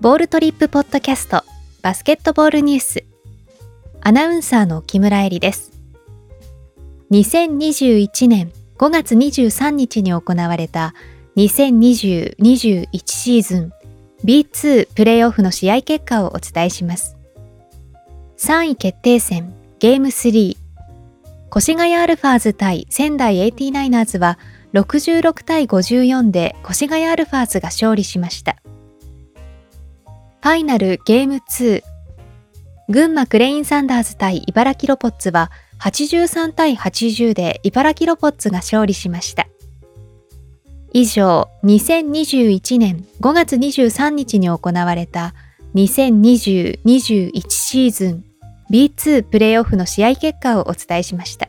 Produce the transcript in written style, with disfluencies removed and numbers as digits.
ボールトリップポッドキャストバスケットボールニュースアナウンサーの木村恵里です。2021年5月23日に行われた 2020-21 シーズン B2 プレーオフの試合結果をお伝えします。3位決定戦ゲーム3越谷アルファーズ対仙台 89ers は66対54で越谷アルファーズが勝利しました。ファイナルゲーム2群馬クレインサンダーズ対茨城ロボッツは83対80で茨城ロボッツが勝利しました。以上、2021年5月23日に行われた 2020-21 シーズン B2 プレーオフの試合結果をお伝えしました。